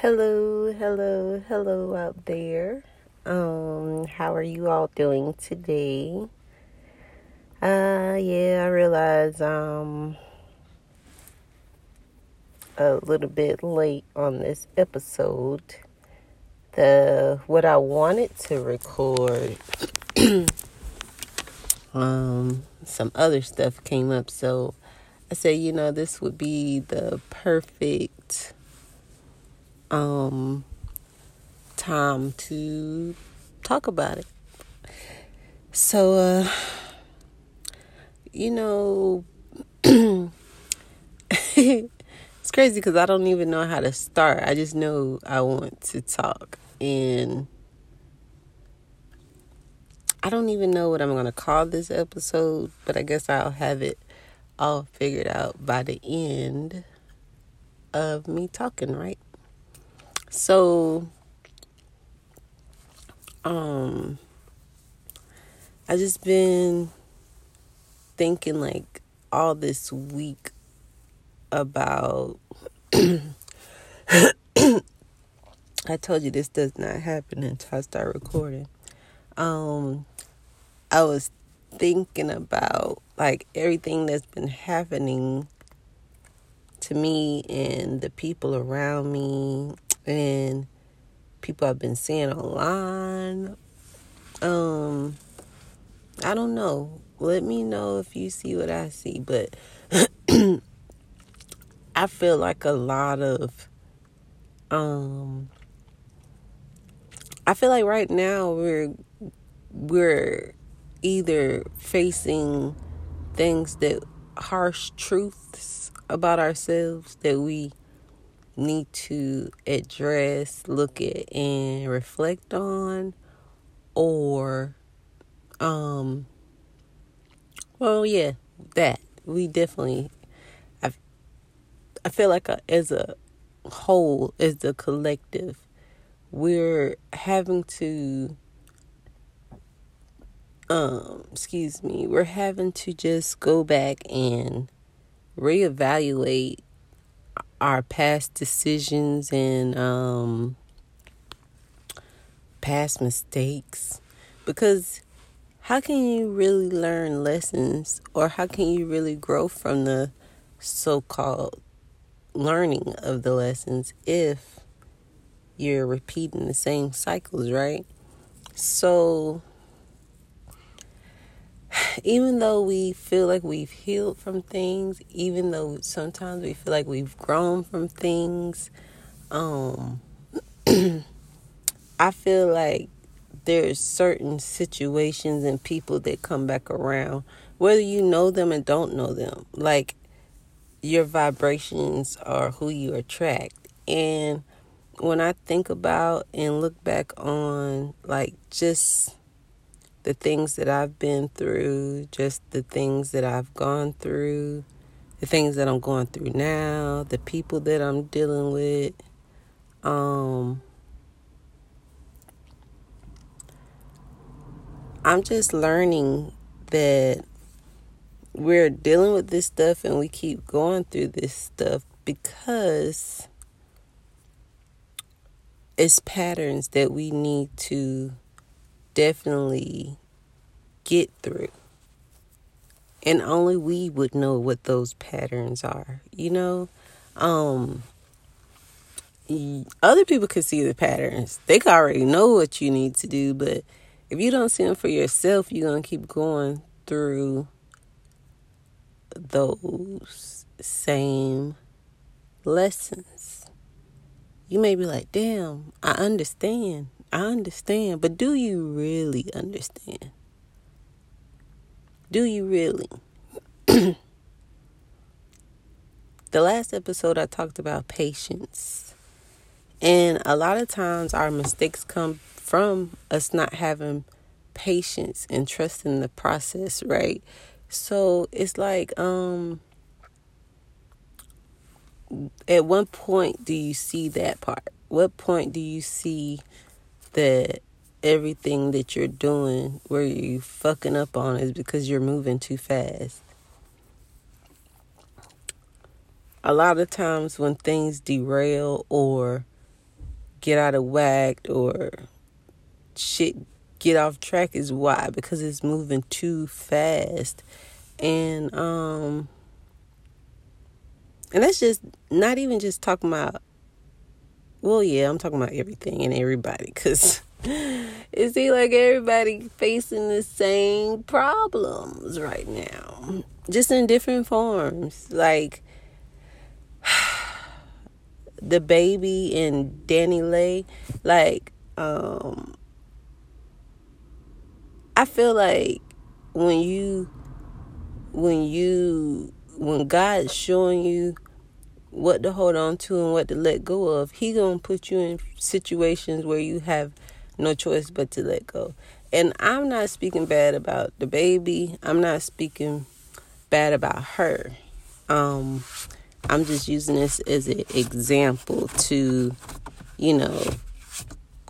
Hello out there. How are you all doing today? I realize I'm a little bit late on this episode. What I wanted to record, some other stuff came up, so I said, this would be the perfect time to talk about it. So it's crazy because I don't even know how to start. I just know I want to talk, and I don't even know what I'm gonna call this episode, but I guess I'll have it all figured out by the end of me talking, right? So, I just been thinking all this week about, I told you this does not happen until I start recording. I was thinking about everything that's been happening to me and the people around me, and people I've been seeing online. I don't know. Let me know if you see what I see. But I feel like a lot of... I feel like right now we're either facing things that... harsh truths about ourselves that we need to address, look at, and reflect on, or that we definitely, I feel like as a whole, as the collective, we're having to we're having to just go back and reevaluate our past decisions and past mistakes, because how can you really learn lessons, or how can you really grow from the so-called learning of the lessons if you're repeating the same cycles, right? So even though we feel like we've healed from things, even though sometimes we feel like we've grown from things, I feel like there's certain situations and people that come back around, whether you know them and don't know them. Like, your vibrations are who you attract. And when I think about and look back on, just... the things that I've been through, just the things that I've gone through, the things that I'm going through now, the people that I'm dealing with. I'm just learning that we're dealing with this stuff and we keep going through this stuff because it's patterns that we need to definitely get through, and only we would know what those patterns are. Other people could see the patterns, they could already know what you need to do, but if you don't see them for yourself, you're gonna keep going through those same lessons. You may be like, damn, I understand, but do you really understand? Do you really? The last episode I talked about patience. And a lot of times our mistakes come from us not having patience and trusting the process, right? So it's at what point do you see that part? What point do you see that everything that you're doing, where you fucking up on, is because you're moving too fast? A lot of times when things derail or get out of whack or shit get off track is why, because it's moving too fast. And that's just not even just talking about, well, yeah, I'm talking about everything and everybody, because it seems like everybody facing the same problems right now, just in different forms. Like the baby and Danny Lay, like, I feel like when God's showing you what to hold on to and what to let go of, He gonna put you in situations where you have no choice but to let go. And I'm not speaking bad about the baby. I'm not speaking bad about her. I'm just using this as an example to, you know,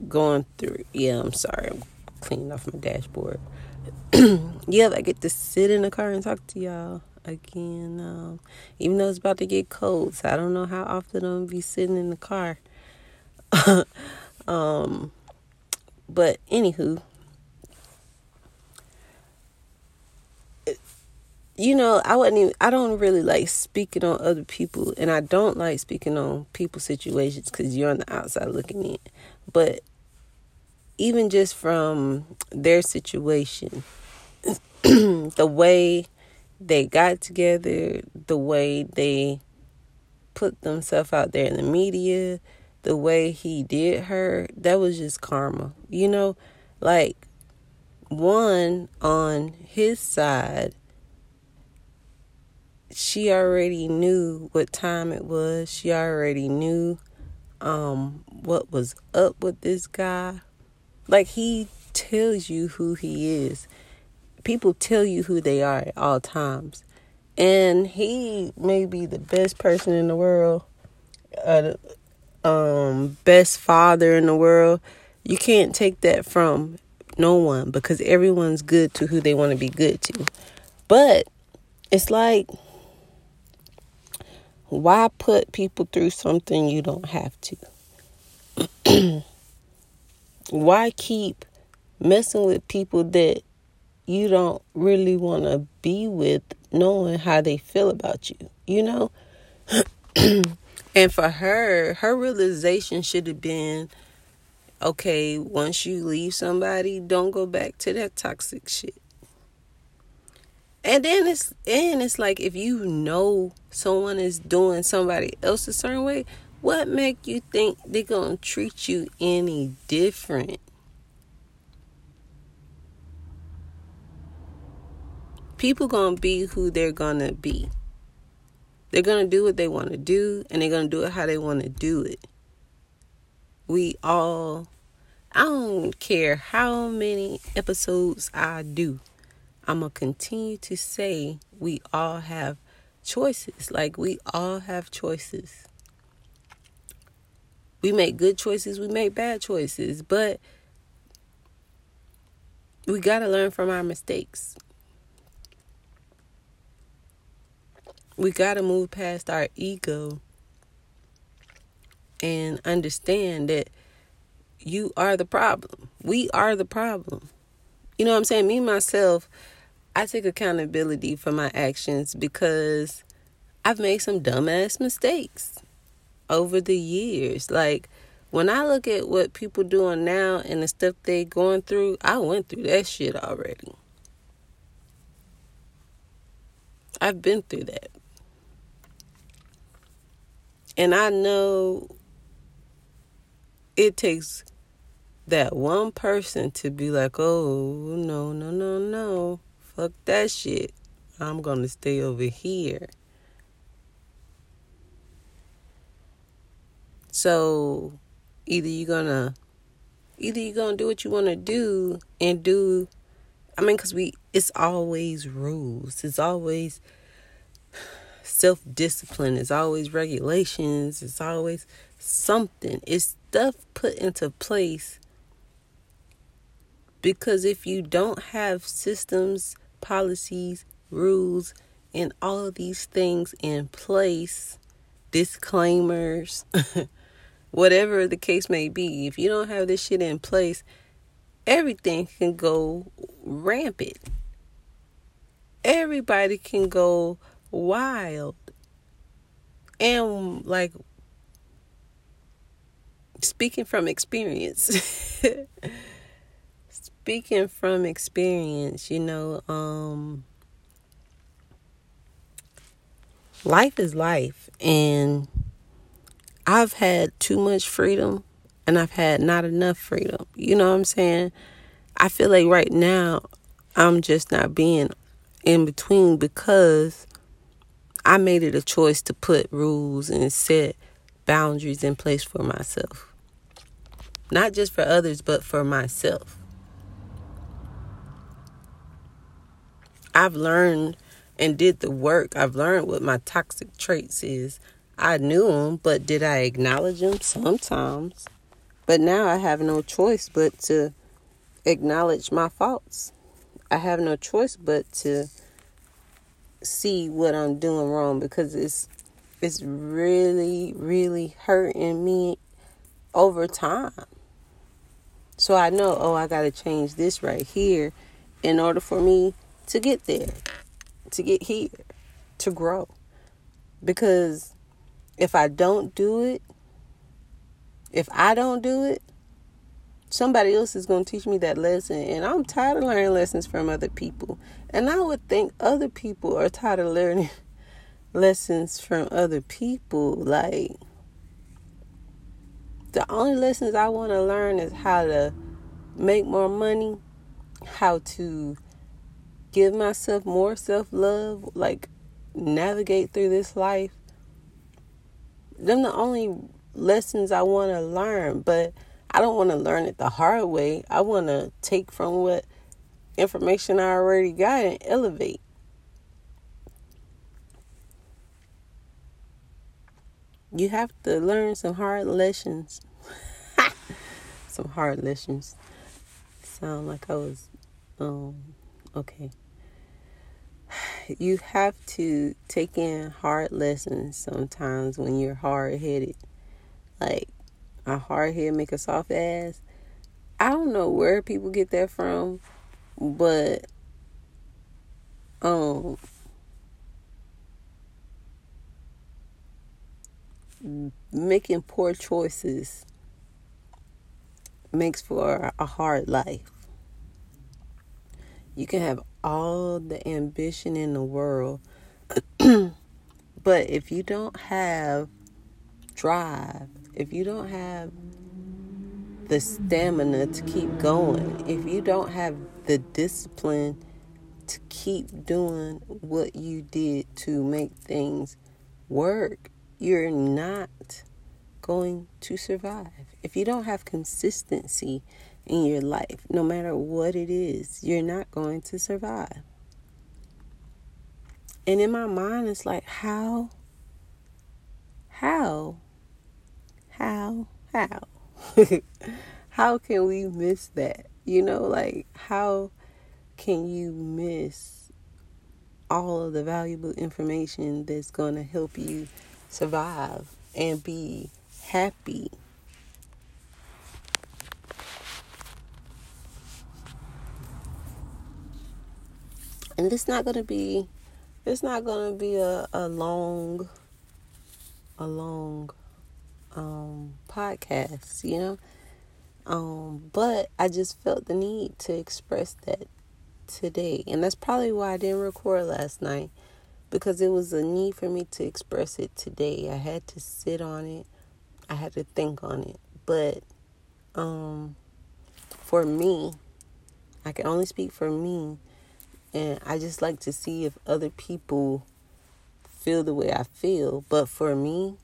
going through. Yeah, I'm sorry. I'm cleaning off my dashboard. Yeah, I get to sit in the car and talk to y'all again. Even though it's about to get cold, so I don't know how often I'm going to be sitting in the car. But anywho, you know, I don't really like speaking on other people, and I don't like speaking on people's situations because you're on the outside looking in. But even just from their situation, the way they got together, the way they put themselves out there in the media, the way he did her, that was just karma, you know, like one on his side, she already knew what time it was. She already knew what was up with this guy. Like, he tells you who he is. People tell you who they are at all times. And he may be the best person in the world, best father in the world. You can't take that from no one, because everyone's good to who they want to be good to. But it's like, why put people through something you don't have to? Why keep messing with people that you don't really want to be with, knowing how they feel about you, you know? And for her realization should have been, okay, once you leave somebody, don't go back to that toxic shit. And then it's like, if you know someone is doing somebody else a certain way, what make you think they're gonna treat you any different? People gonna be who they're gonna be. They're going to do what they want to do, and they're going to do it how they want to do it. I don't care how many episodes I do, I'm going to continue to say we all have choices. Like, we all have choices. We make good choices, we make bad choices, but we got to learn from our mistakes. We got to move past our ego and understand that you are the problem. We are the problem. You know what I'm saying? Me, myself, I take accountability for my actions, because I've made some dumbass mistakes over the years. Like, when I look at what people doing now and the stuff they going through, I went through that shit already. I've been through that. And I know it takes that one person to be like, oh, no. Fuck that shit. I'm going to stay over here. So either you're going to do what you want to do and do. I mean, because it's always rules. It's always self-discipline, is always regulations, it's always something. It's stuff put into place, because if you don't have systems, policies, rules, and all of these things in place, disclaimers, whatever the case may be, if you don't have this shit in place, everything can go rampant. Everybody can go wild. And, like, speaking from experience, you know, life is life, and I've had too much freedom and I've had not enough freedom. You know what I'm saying? I feel like right now I'm just not being in between because I made it a choice to put rules and set boundaries in place for myself. Not just for others, but for myself. I've learned and did the work. I've learned what my toxic traits is. I knew them, but did I acknowledge them? Sometimes. But now I have no choice but to acknowledge my faults. I have no choice but to see what I'm doing wrong, because it's really, really hurting me over time. So I know, I got to change this right here in order for me to get there, to get here, to grow. Because if I don't do it, somebody else is going to teach me that lesson. And I'm tired of learning lessons from other people. And I would think other people are tired of learning lessons from other people. Like, the only lessons I want to learn is how to make more money, how to give myself more self-love, like navigate through this life. Them the only lessons I want to learn, but I don't want to learn it the hard way. I want to take from what information I already got and elevate. You have to learn some hard lessons. Some hard lessons. Sound like I was, okay. You have to take in hard lessons sometimes when you're hard-headed. Like, a hard head make a soft ass. I don't know where people get that from, but making poor choices makes for a hard life. You can have all the ambition in the world, but if you don't have drive, if you don't have the stamina to keep going, if you don't have the discipline to keep doing what you did to make things work, you're not going to survive. If you don't have consistency in your life, no matter what it is, you're not going to survive. And in my mind, it's like, how? How can we miss that? You know, like, how can you miss all of the valuable information that's going to help you survive and be happy? And it's not gonna be a long podcast, you know. But I just felt the need to express that today, and that's probably why I didn't record last night, because it was a need for me to express it today. I had to sit on it. I had to think on it. But for me, I can only speak for me. And I just like to see if other people feel the way I feel. But for me,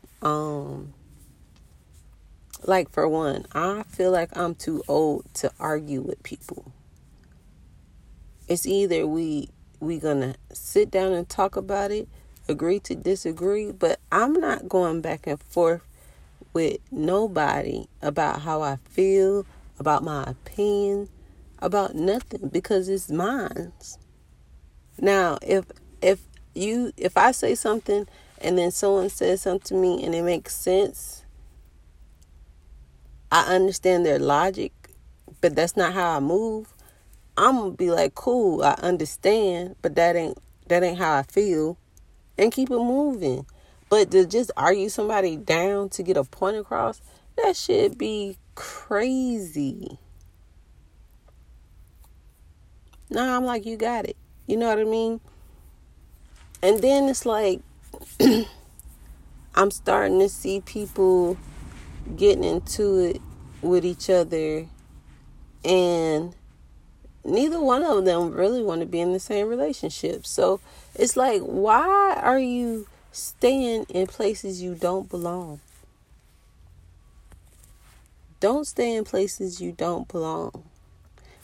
like, for one, I feel like I'm too old to argue with people. It's either we gonna sit down and talk about it, agree to disagree. But I'm not going back and forth with nobody about how I feel, about my opinion, about nothing, because it's mine. Now, if I say something and then someone says something to me and it makes sense, I understand their logic, but that's not how I move. I'm gonna be like, cool, I understand, but that ain't how I feel, and keep it moving. But to just argue somebody down to get a point across, that should be crazy. Nah, I'm like, you got it. You know what I mean? And then it's like, I'm starting to see people getting into it with each other, and neither one of them really want to be in the same relationship. So it's like, why are you staying in places you don't belong? Don't stay in places you don't belong.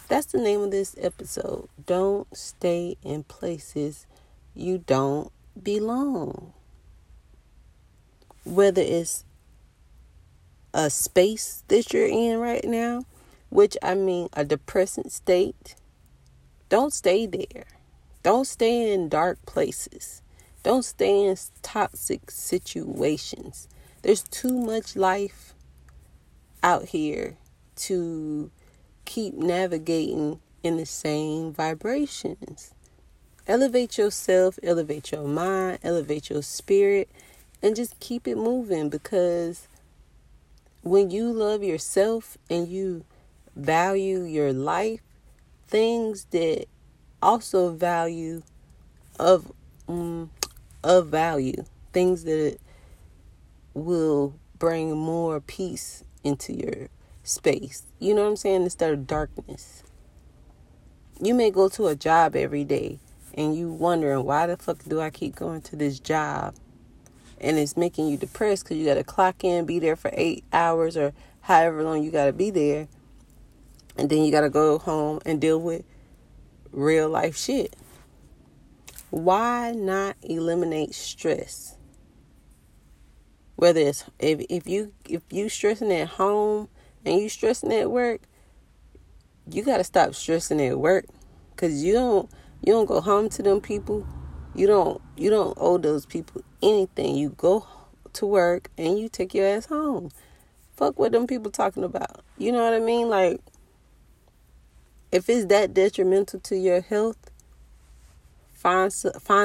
That's the name of this episode. Don't stay in places you don't belong. Whether it's a space that you're in right now, which I mean a depressant state, don't stay there. Don't stay in dark places. Don't stay in toxic situations. There's too much life out here to keep navigating in the same vibrations. Elevate yourself, elevate your mind, elevate your spirit, and just keep it moving, because when you love yourself and you value your life, things that also value of value, things that will bring more peace into your space. You know what I'm saying? Instead of darkness. You may go to a job every day and you wondering, why the fuck do I keep going to this job? And it's making you depressed because you got to clock in, be there for 8 hours or however long you got to be there. And then you got to go home and deal with real life shit. Why not eliminate stress? Whether it's if you stressing at home and you stressing at work, you got to stop stressing at work, because you don't go home to them people. You don't owe those people anything. You go to work and you take your ass home. Fuck what them people talking about. You know what I mean? Like, if it's that detrimental to your health, find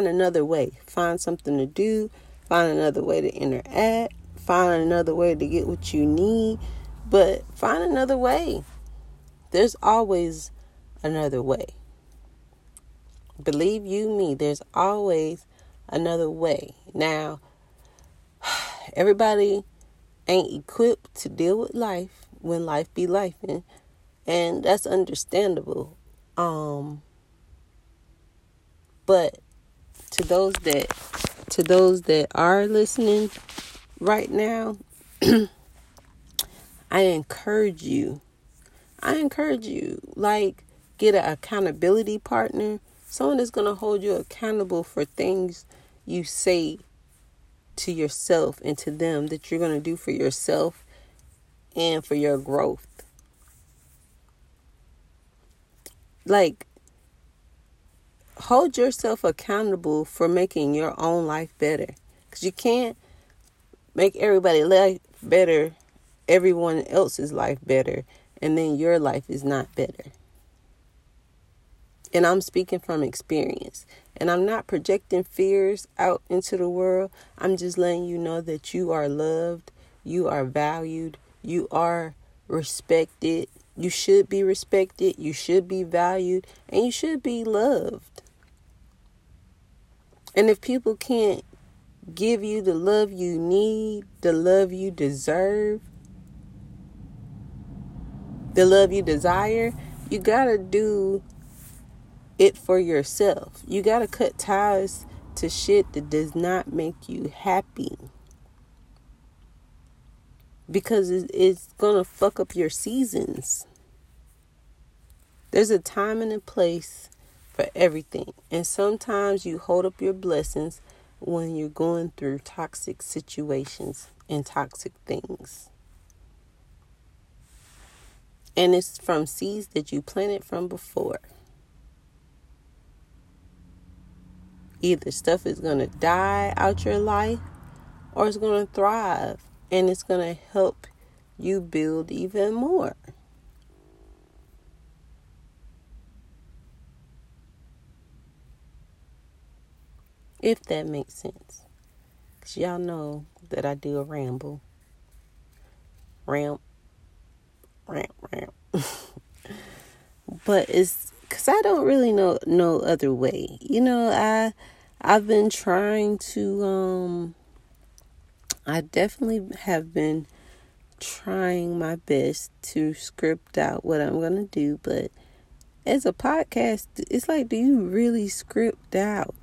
another way. Find something to do. Find another way to interact. Find another way to get what you need. But find another way. There's always another way. Believe you me, there's always another way. Now, everybody ain't equipped to deal with life when life be lifing, and that's understandable. But to those that are listening right now, I encourage you, like, get an accountability partner. Someone that's going to hold you accountable for things you say to yourself and to them that you're going to do for yourself and for your growth. Like, hold yourself accountable for making your own life better. Because you can't make everybody's life better, everyone else's life better, and then your life is not better. And I'm speaking from experience. And I'm not projecting fears out into the world. I'm just letting you know that you are loved. You are valued. You are respected. You should be respected. You should be valued. And you should be loved. And if people can't give you the love you need, the love you deserve, the love you desire, you gotta do it for yourself. You got to cut ties to shit that does not make you happy, because it's going to fuck up your seasons. There's a time and a place for everything. And sometimes you hold up your blessings when you're going through toxic situations and toxic things. And it's from seeds that you planted from before. Either stuff is going to die out your life, or it's going to thrive, and it's going to help you build even more. If that makes sense. Because y'all know that I do a ramble. Ramp. But it's because I don't really know no other way. You know, I've been trying to, I definitely have been trying my best to script out what I'm going to do. But as a podcast, it's like, do you really script out?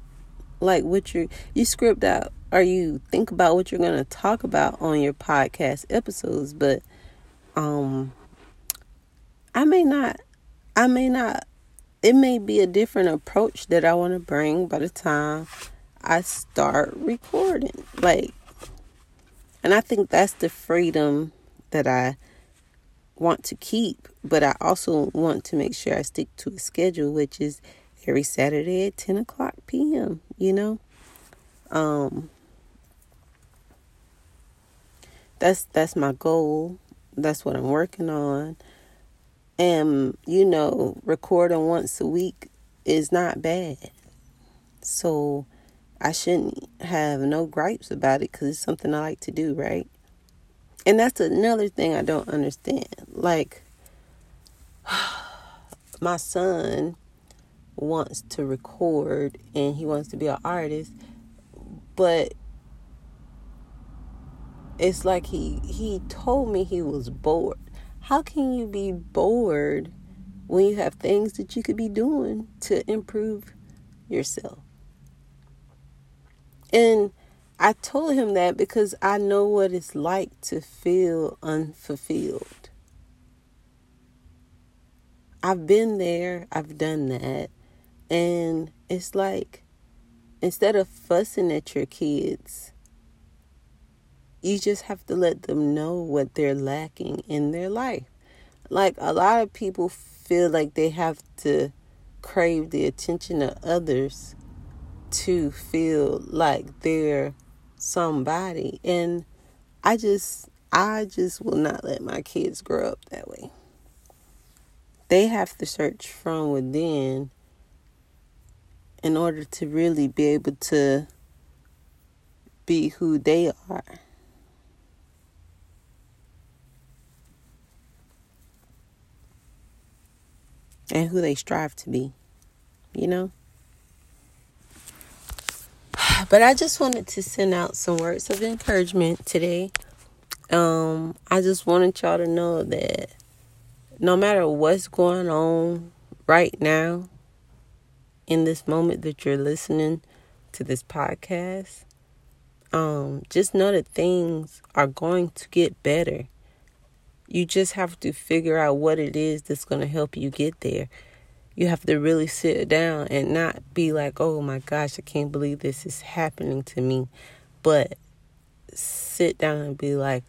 Like what you script out or you think about what you're going to talk about on your podcast episodes. But, I may not, it may be a different approach that I want to bring by the time I start recording. Like, and I think that's the freedom that I want to keep, but I also want to make sure I stick to a schedule, which is every Saturday at 10 o'clock p.m., you know? That's my goal. That's what I'm working on. And, you know, recording once a week is not bad. So I shouldn't have no gripes about it because it's something I like to do, right? And that's another thing I don't understand. Like, my son wants to record and he wants to be an artist, but it's like he told me he was bored. How can you be bored when you have things that you could be doing to improve yourself? And I told him that because I know what it's like to feel unfulfilled. I've been there. I've done that. And it's like, instead of fussing at your kids, you just have to let them know what they're lacking in their life. Like, a lot of people feel like they have to crave the attention of others to feel like they're somebody. And I just will not let my kids grow up that way. They have to search from within in order to really be able to be who they are. And who they strive to be, you know? But I just wanted to send out some words of encouragement today. I just wanted y'all to know that no matter what's going on right now, in this moment that you're listening to this podcast, just know that things are going to get better. You just have to figure out what it is that's going to help you get there. You have to really sit down and not be like, oh my gosh, I can't believe this is happening to me. But sit down and be like,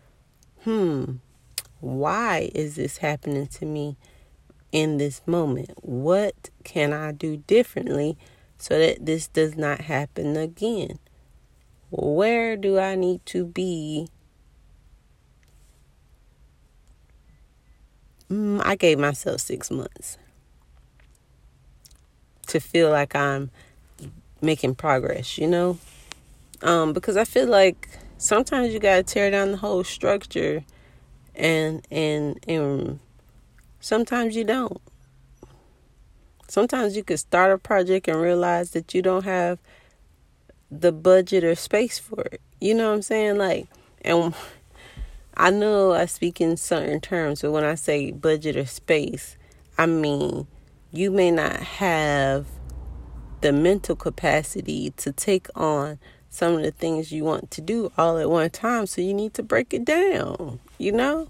why is this happening to me in this moment? What can I do differently so that this does not happen again? Where do I need to be? I gave myself 6 months to feel like I'm making progress, you know? Because I feel like sometimes you gotta tear down the whole structure and sometimes you don't. Sometimes you could start a project and realize that you don't have the budget or space for it. You know what I'm saying? Like, and I know I speak in certain terms, but when I say budget or space, I mean, you may not have the mental capacity to take on some of the things you want to do all at one time. So you need to break it down, you know,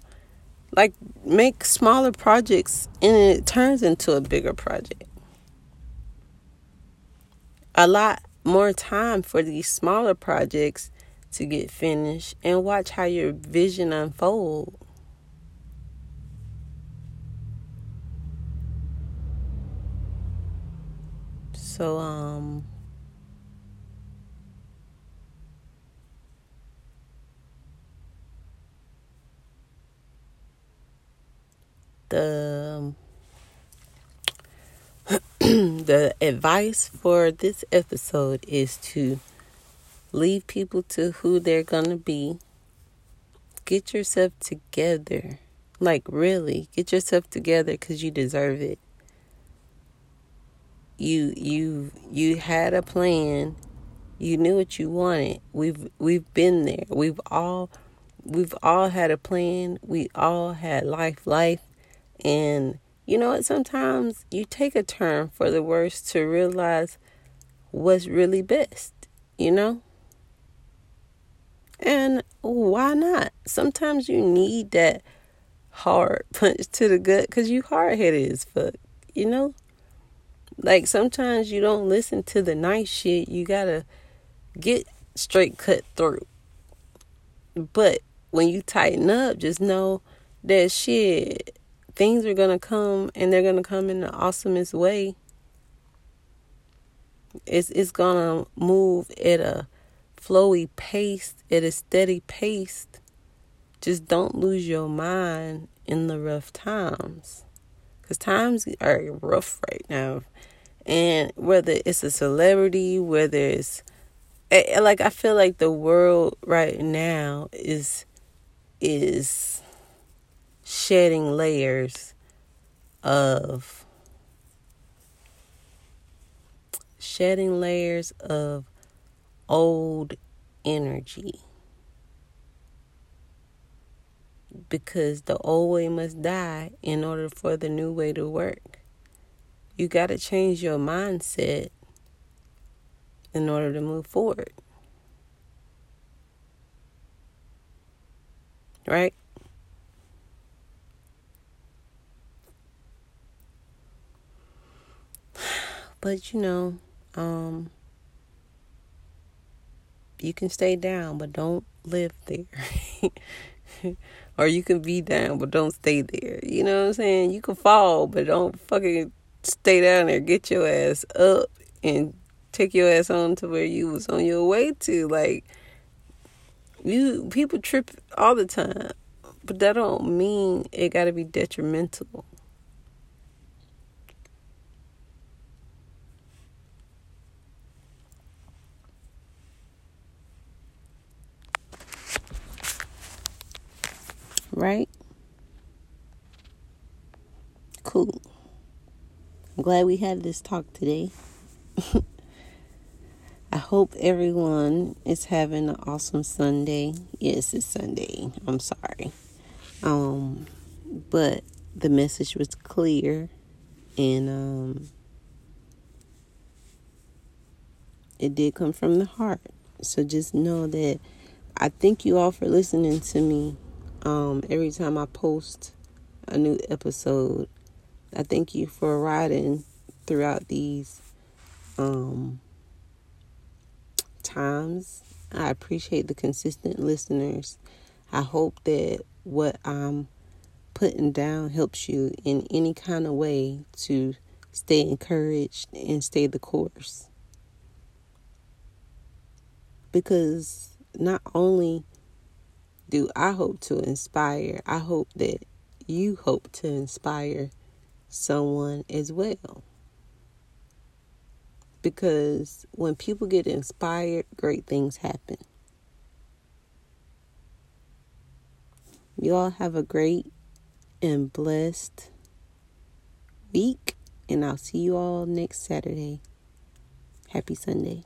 like make smaller projects and it turns into a bigger project. A lot more time for these smaller projects to get finished and watch how your vision unfold. So, the advice for this episode is to leave people to who they're going to be. Get yourself together. Like, really, get yourself together, because you deserve it. You had a plan. You knew what you wanted. We've been there. We've all had a plan. We all had life. And you know what? Sometimes you take a turn for the worse to realize what's really best, you know? And why not? Sometimes you need that hard punch to the gut, because you hard-headed as fuck, you know? Like, sometimes you don't listen to the nice shit. You gotta get straight cut through. But when you tighten up, just know that shit, things are gonna come, and they're gonna come in the awesomest way. It's gonna move at a flowy pace, at a steady pace. Just don't lose your mind in the rough times. Because times are rough right now. And whether it's a celebrity, whether it's... Like, I feel like the world right now is shedding layers of... Shedding layers of old energy. Because the old way must die in order for the new way to work. You got to change your mindset in order to move forward. Right? But, you know, you can stay down, but don't live there. Or you can be down, but don't stay there. You know what I'm saying? You can fall, but don't fucking stay down there. Get your ass up and take your ass on to where you was on your way to. Like, people trip all the time, but that don't mean it got to be detrimental. Right? Cool. I'm glad we had this talk today. I hope everyone is having an awesome Sunday. Yes, it's Sunday. I'm sorry. But the message was clear, and it did come from the heart. So just know that I thank you all for listening to me. Every time I post a new episode, I thank you for riding throughout these times. I appreciate the consistent listeners. I hope that what I'm putting down helps you in any kind of way to stay encouraged and stay the course. Because not only do I hope to inspire, I hope that you hope to inspire someone as well. Because when people get inspired, great things happen. You all have a great and blessed week, and I'll see you all next Saturday. Happy Sunday.